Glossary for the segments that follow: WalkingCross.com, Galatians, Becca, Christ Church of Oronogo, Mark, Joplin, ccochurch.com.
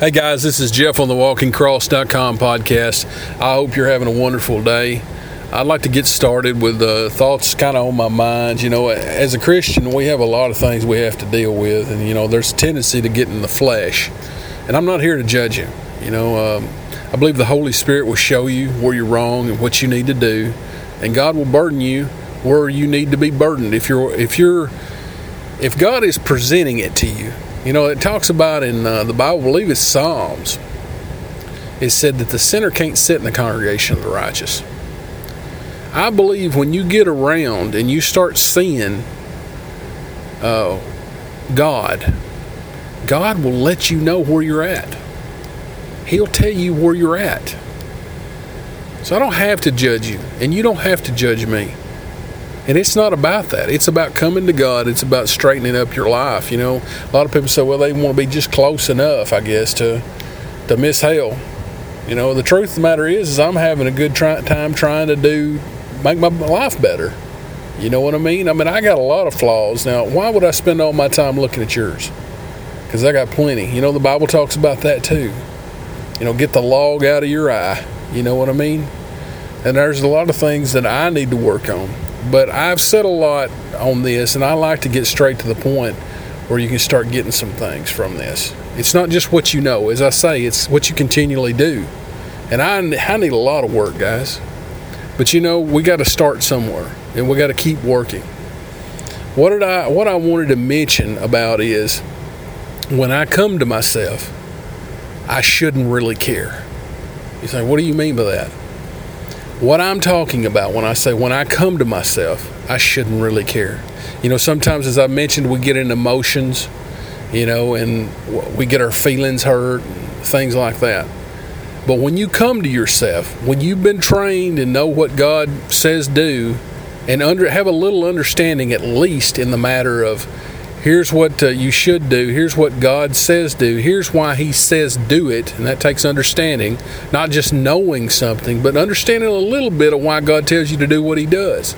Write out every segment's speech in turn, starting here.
Hey guys, this is Jeff on the WalkingCross.com podcast. I hope you're having a wonderful day. I'd like to get started with thoughts kind of on my mind. You know, as a Christian, we have a lot of things we have to deal with, and, you know, there's a tendency to get in the flesh. And I'm not here to judge you. You know, I believe the Holy Spirit will show you where you're wrong and what you need to do, and God will burden you where you need to be burdened. If God is presenting it to you, you know, it talks about in the Bible, I believe it's Psalms, it said that the sinner can't sit in the congregation of the righteous. I believe when you get around and you start seeing God will let you know where you're at. He'll tell you where you're at. So I don't have to judge you, and you don't have to judge me. And it's not about that. It's about coming to God. It's about straightening up your life. You know, a lot of people say, well, they want to be just close enough, I guess, to miss hell. You know, the truth of the matter is I'm having a good time trying to make my life better. You know what I mean? I mean, I got a lot of flaws. Now, why would I spend all my time looking at yours? Because I got plenty. You know, the Bible talks about that too. You know, get the log out of your eye. You know what I mean? And there's a lot of things that I need to work on. But I've said a lot on this, and I like to get straight to the point where you can start getting some things from this. It's not just what you know. As I say, it's what you continually do. And I need a lot of work, guys. But, you know, we got to start somewhere, and we got to keep working. What I wanted to mention about is when I come to myself, I shouldn't really care. You say, what do you mean by that? What I'm talking about when I say when I come to myself, I shouldn't really care. You know, sometimes, as I mentioned, we get into emotions, you know, and we get our feelings hurt, things like that. But when you come to yourself, when you've been trained and know what God says do, and have a little understanding at least in the matter of here's what you should do, here's what God says do, here's why he says do it, and that takes understanding, not just knowing something, but understanding a little bit of why God tells you to do what he does.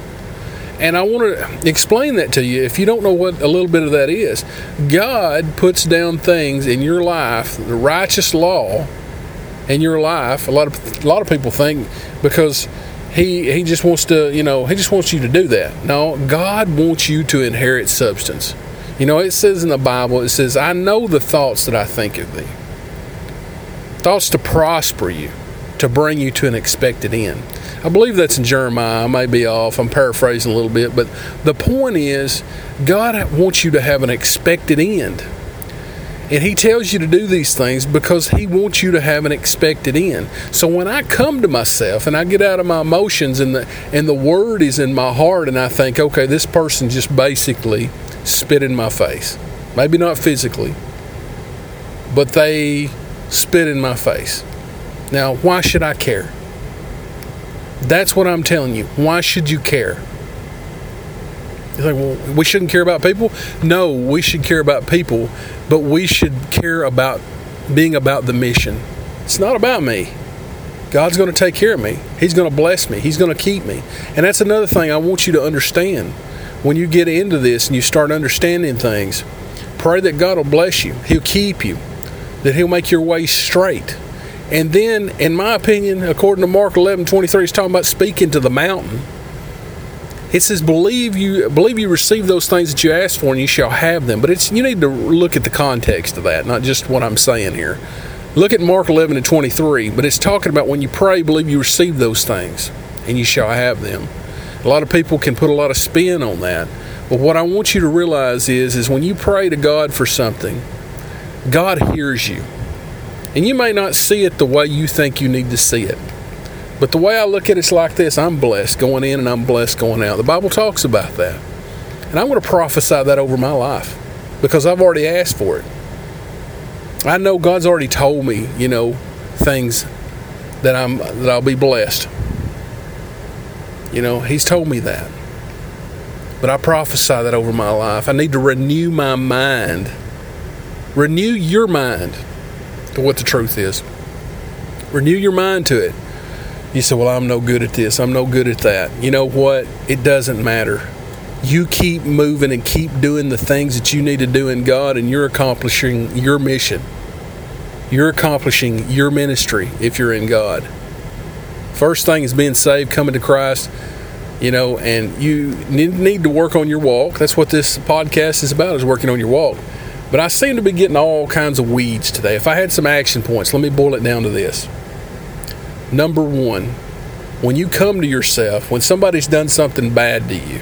And I want to explain that to you if you don't know what a little bit of that is. God puts down things in your life, the righteous law in your life. A lot of people think because he just wants to, you know, he just wants you to do that. No, God wants you to inherit substance. You know, it says in the Bible, it says, I know the thoughts that I think of thee. Thoughts to prosper you, to bring you to an expected end. I believe that's in Jeremiah. I may be off. I'm paraphrasing a little bit. But the point is, God wants you to have an expected end. And he tells you to do these things because he wants you to have an expected end. So when I come to myself and I get out of my emotions and the word is in my heart and I think, okay, this person just basically spit in my face. Maybe not physically, but they spit in my face. Now, why should I care? That's what I'm telling you. Why should you care? You're like, well, we shouldn't care about people? No, we should care about people, but we should care about being about the mission. It's not about me. God's going to take care of me. He's going to bless me. He's going to keep me. And that's another thing I want you to understand. When you get into this and you start understanding things, pray that God will bless you. He'll keep you. That he'll make your way straight. And then, in my opinion, according to Mark 11:23, it's talking about speaking to the mountain. It says, believe you receive those things that you ask for and you shall have them. But you need to look at the context of that, not just what I'm saying here. Look at Mark 11:23, but it's talking about when you pray, believe you receive those things and you shall have them. A lot of people can put a lot of spin on that. But what I want you to realize is when you pray to God for something, God hears you. And you may not see it the way you think you need to see it. But the way I look at it's like this. I'm blessed going in and I'm blessed going out. The Bible talks about that. And I'm going to prophesy that over my life because I've already asked for it. I know God's already told me, you know, things that I'll be blessed. You know, he's told me that. But I prophesy that over my life. I need to renew my mind. Renew your mind to what the truth is. Renew your mind to it. You say, well, I'm no good at this. I'm no good at that. You know what? It doesn't matter. You keep moving and keep doing the things that you need to do in God, and you're accomplishing your mission. you're accomplishing your ministry if you're in God. First thing is being saved, coming to Christ, you know, and you need to work on your walk. That's what this podcast is about, is working on your walk. But I seem to be getting all kinds of weeds today. If I had some action points, let me boil it down to this. Number one, when you come to yourself, when somebody's done something bad to you,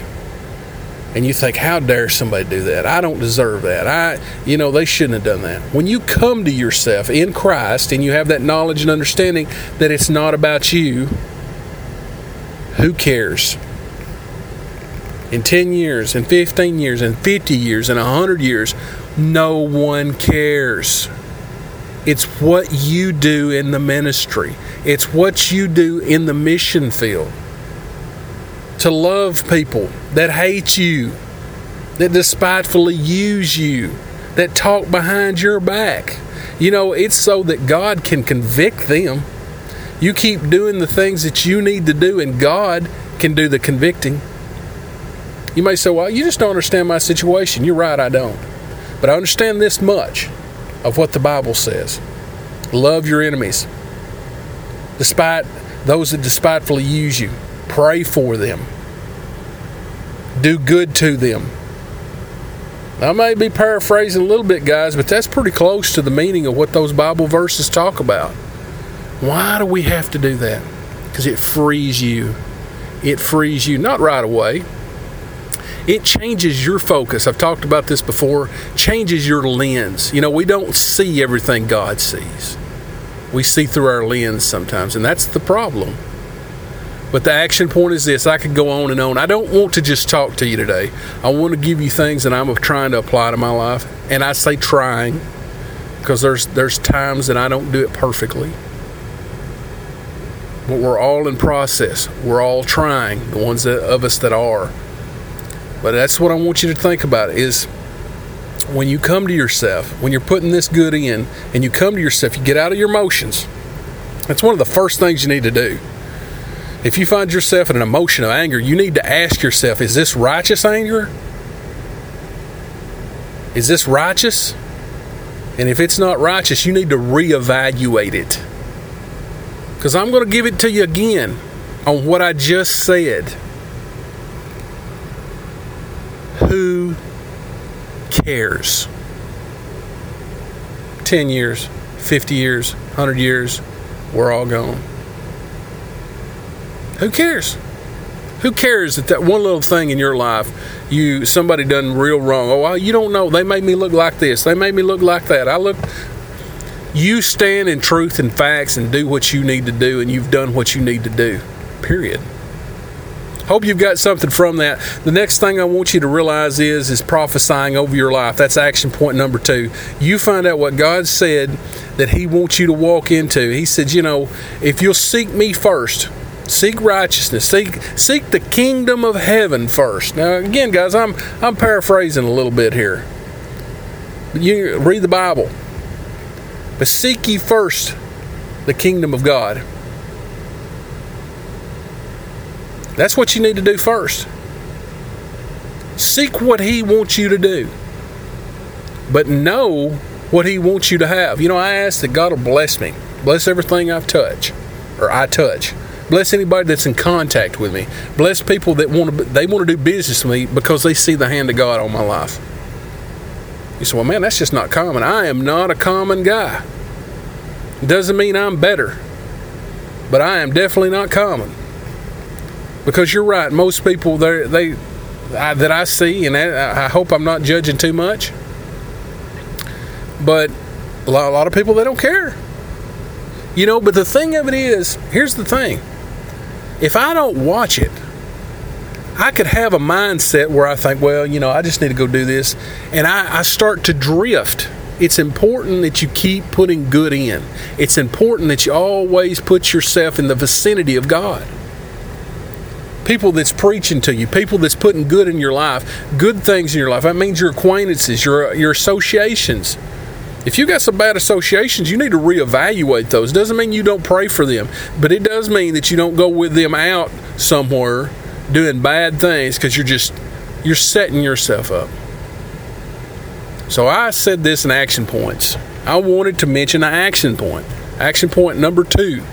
and you think, how dare somebody do that? I don't deserve that. They shouldn't have done that. When you come to yourself in Christ and you have that knowledge and understanding that it's not about you, who cares? In 10 years, in 15 years, in 50 years, in 100 years, no one cares. It's what you do in the ministry. It's what you do in the mission field. To love people that hate you, that despitefully use you, that talk behind your back. You know, it's so that God can convict them. You keep doing the things that you need to do, and God can do the convicting. You may say, well, you just don't understand my situation. You're right, I don't. But I understand this much of what the Bible says. Love your enemies. Despite those that despitefully use you. Pray for them. Do good to them. I may be paraphrasing a little bit, guys, but that's pretty close to the meaning of what those Bible verses talk about. Why do we have to do that? Because it frees you. It frees you, not right away. It changes your focus. I've talked about this before. Changes your lens. You know, we don't see everything God sees. We see through our lens sometimes, and that's the problem. But the action point is this. I could go on and on. I don't want to just talk to you today. I want to give you things that I'm trying to apply to my life. And I say trying because there's times that I don't do it perfectly. But we're all in process. We're all trying, the ones of us that are. But that's what I want you to think about is when you come to yourself, when you're putting this good in and you come to yourself, you get out of your emotions. That's one of the first things you need to do. If you find yourself in an emotion of anger, you need to ask yourself, is this righteous anger? Is this righteous? And if it's not righteous, you need to reevaluate it. Because I'm going to give it to you again on what I just said. Who cares? 10 years, 50 years, 100 years, we're all gone. Who cares? Who cares that one little thing in your life, somebody done real wrong? Oh, well, you don't know. They made me look like this. They made me look like that. You stand in truth and facts and do what you need to do, and you've done what you need to do. Period. Hope you've got something from that. The next thing I want you to realize is prophesying over your life. That's action point number 2. You find out what God said that He wants you to walk into. He said, you know, if you'll seek me first. Seek righteousness. Seek the kingdom of heaven first. Now, again, guys, I'm paraphrasing a little bit here. You read the Bible. But seek ye first the kingdom of God. That's what you need to do first. Seek what He wants you to do. But know what He wants you to have. You know, I ask that God will bless me. Bless everything I touch. Bless anybody that's in contact with me. Bless people that want to do business with me because they see the hand of God on my life. You say, well, man, that's just not common. I am not a common guy. It doesn't mean I'm better, but I am definitely not common. Because you're right, most people that I see, and I hope I'm not judging too much, but a lot of people, they don't care. You know, but the thing of it is, here's the thing. If I don't watch it, I could have a mindset where I think, well, you know, I just need to go do this. And I start to drift. It's important that you keep putting good in. It's important that you always put yourself in the vicinity of God. People that's preaching to you, people that's putting good in your life, good things in your life. That means your acquaintances, your associations. If you got some bad associations, you need to reevaluate those. Doesn't mean you don't pray for them, but it does mean that you don't go with them out somewhere doing bad things because you're setting yourself up. So I said this in action points. I wanted to mention an action point. Action point number 2,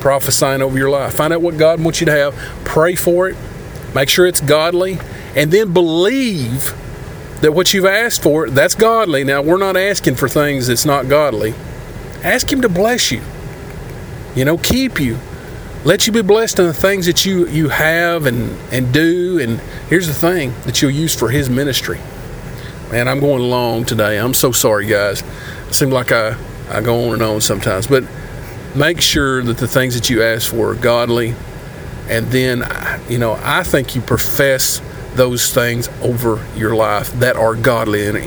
prophesying over your life. Find out what God wants you to have. Pray for it. Make sure it's godly. And then believe that what you've asked for, that's godly. Now, we're not asking for things that's not godly. Ask Him to bless you. You know, keep you. Let you be blessed in the things that you have and do. And here's the thing that you'll use for His ministry. Man, I'm going long today. I'm so sorry, guys. It seems like I go on and on sometimes. But make sure that the things that you ask for are godly. And then, you know, I think you profess those things over your life that are godly and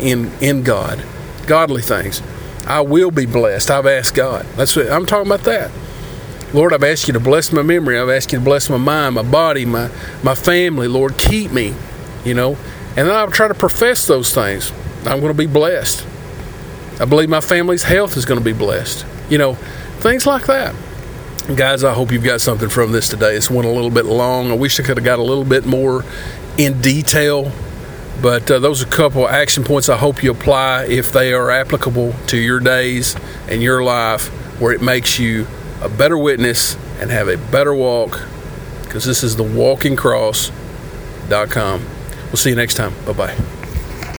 in God. Godly things. I will be blessed. I've asked God. That's what I'm talking about that. Lord, I've asked you to bless my memory. I've asked you to bless my mind, my body, my family. Lord, keep me, you know. And then I'll try to profess those things. I'm going to be blessed. I believe my family's health is going to be blessed. You know, things like that. Guys, I hope you've got something from this today. It's went a little bit long. I wish I could have got a little bit more in detail. But those are a couple of action points I hope you apply if they are applicable to your days and your life, where it makes you a better witness and have a better walk, because this is the WalkingCross.com. We'll see you next time. Bye-bye.